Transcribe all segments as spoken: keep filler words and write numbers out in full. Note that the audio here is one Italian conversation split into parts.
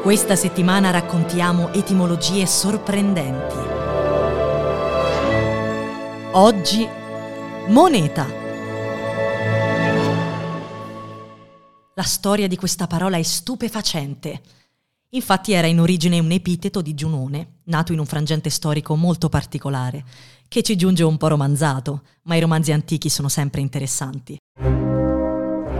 Questa settimana raccontiamo etimologie sorprendenti. Oggi, moneta. La storia di questa parola è stupefacente. Infatti era in origine un epiteto di Giunone, nato in un frangente storico molto particolare, che ci giunge un po' romanzato, ma i romanzi antichi sono sempre interessanti.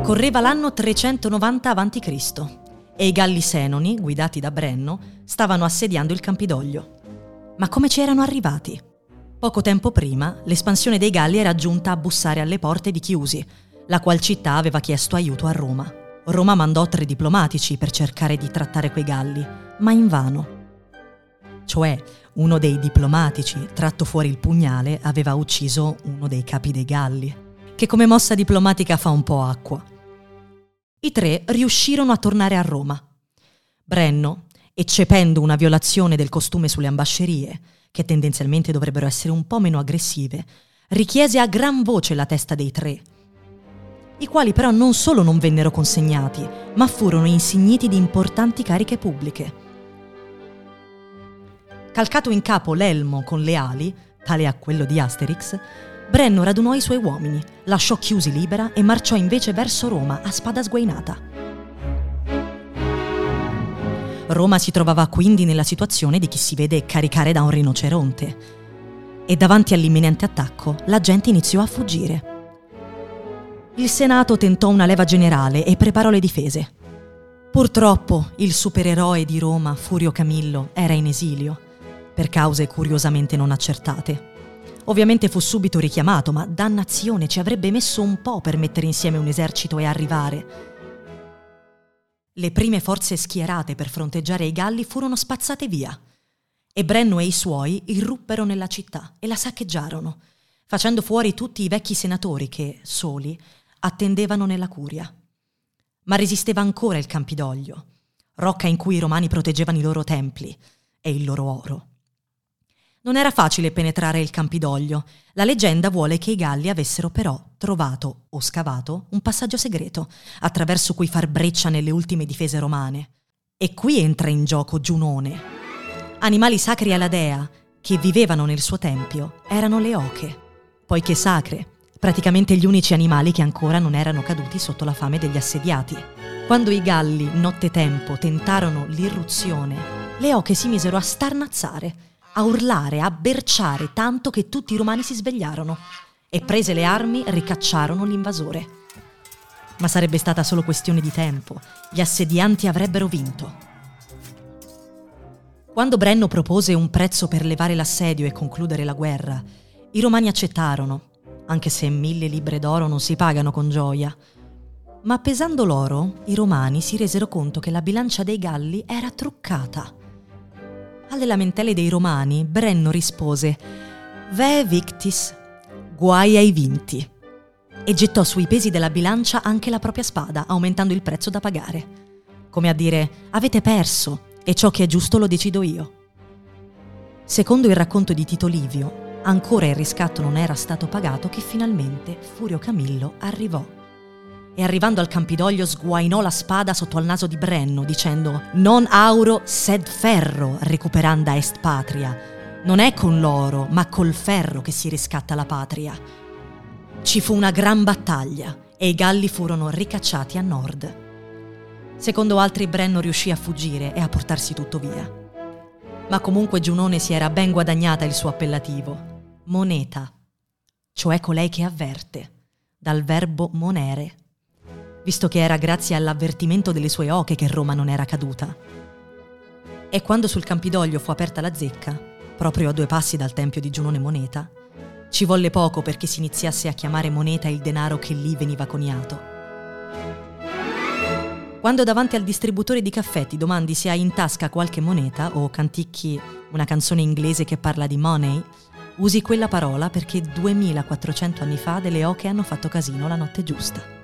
Correva l'anno trecentonovanta avanti Cristo e i Galli Senoni, guidati da Brenno, stavano assediando il Campidoglio. Ma come ci erano arrivati? Poco tempo prima, l'espansione dei Galli era giunta a bussare alle porte di Chiusi, la qual città aveva chiesto aiuto a Roma. Roma mandò tre diplomatici per cercare di trattare quei Galli, ma invano. Cioè, uno dei diplomatici, tratto fuori il pugnale, aveva ucciso uno dei capi dei Galli, che come mossa diplomatica fa un po' acqua. I tre riuscirono a tornare a Roma. Brenno, eccependo una violazione del costume sulle ambascerie, che tendenzialmente dovrebbero essere un po' meno aggressive, richiese a gran voce la testa dei tre, i quali però non solo non vennero consegnati, ma furono insigniti di importanti cariche pubbliche. Calcato in capo l'elmo con le ali, tale a quello di Asterix, Brenno radunò i suoi uomini, lasciò Chiusi libera e marciò invece verso Roma a spada sguainata. Roma si trovava quindi nella situazione di chi si vede caricare da un rinoceronte e davanti all'imminente attacco la gente iniziò a fuggire. Il Senato tentò una leva generale e preparò le difese. Purtroppo il supereroe di Roma, Furio Camillo, era in esilio, per cause curiosamente non accertate. Ovviamente fu subito richiamato, ma dannazione, ci avrebbe messo un po' per mettere insieme un esercito e arrivare. Le prime forze schierate per fronteggiare i Galli furono spazzate via e Brenno e i suoi irruppero nella città e la saccheggiarono, facendo fuori tutti i vecchi senatori che, soli, attendevano nella curia. Ma resisteva ancora il Campidoglio, rocca in cui i Romani proteggevano i loro templi e il loro oro. Non era facile penetrare il Campidoglio. La leggenda vuole che i Galli avessero però trovato o scavato un passaggio segreto, attraverso cui far breccia nelle ultime difese romane. E qui entra in gioco Giunone. Animali sacri alla dea, che vivevano nel suo tempio, erano le oche, poiché sacre, praticamente gli unici animali che ancora non erano caduti sotto la fame degli assediati. Quando i Galli, nottetempo, tentarono l'irruzione, le oche si misero a starnazzare, a urlare, a berciare, tanto che tutti i romani si svegliarono e, prese le armi, ricacciarono l'invasore. Ma sarebbe stata solo questione di tempo, gli assedianti avrebbero vinto. Quando Brenno propose un prezzo per levare l'assedio e concludere la guerra, i romani accettarono, anche se mille libbre d'oro non si pagano con gioia. Ma pesando l'oro, i romani si resero conto che la bilancia dei Galli era truccata. Alle lamentele dei romani, Brenno rispose «Vae victis, guai ai vinti», e gettò sui pesi della bilancia anche la propria spada, aumentando il prezzo da pagare. Come a dire «Avete perso, e ciò che è giusto lo decido io». Secondo il racconto di Tito Livio, ancora il riscatto non era stato pagato che finalmente Furio Camillo arrivò. E arrivando al Campidoglio sguainò la spada sotto al naso di Brenno dicendo «Non auro sed ferro recuperanda est patria». Non è con l'oro ma col ferro che si riscatta la patria. Ci fu una gran battaglia e i Galli furono ricacciati a nord. Secondo altri Brenno riuscì a fuggire e a portarsi tutto via. Ma comunque Giunone si era ben guadagnata il suo appellativo, moneta, cioè colei che avverte, dal verbo monere, visto che era grazie all'avvertimento delle sue oche che Roma non era caduta. E quando sul Campidoglio fu aperta la zecca, proprio a due passi dal tempio di Giunone Moneta, ci volle poco perché si iniziasse a chiamare moneta il denaro che lì veniva coniato. Quando davanti al distributore di caffè ti domandi se hai in tasca qualche moneta o canticchi una canzone inglese che parla di money, usi quella parola perché duemilaquattrocento anni fa delle oche hanno fatto casino la notte giusta.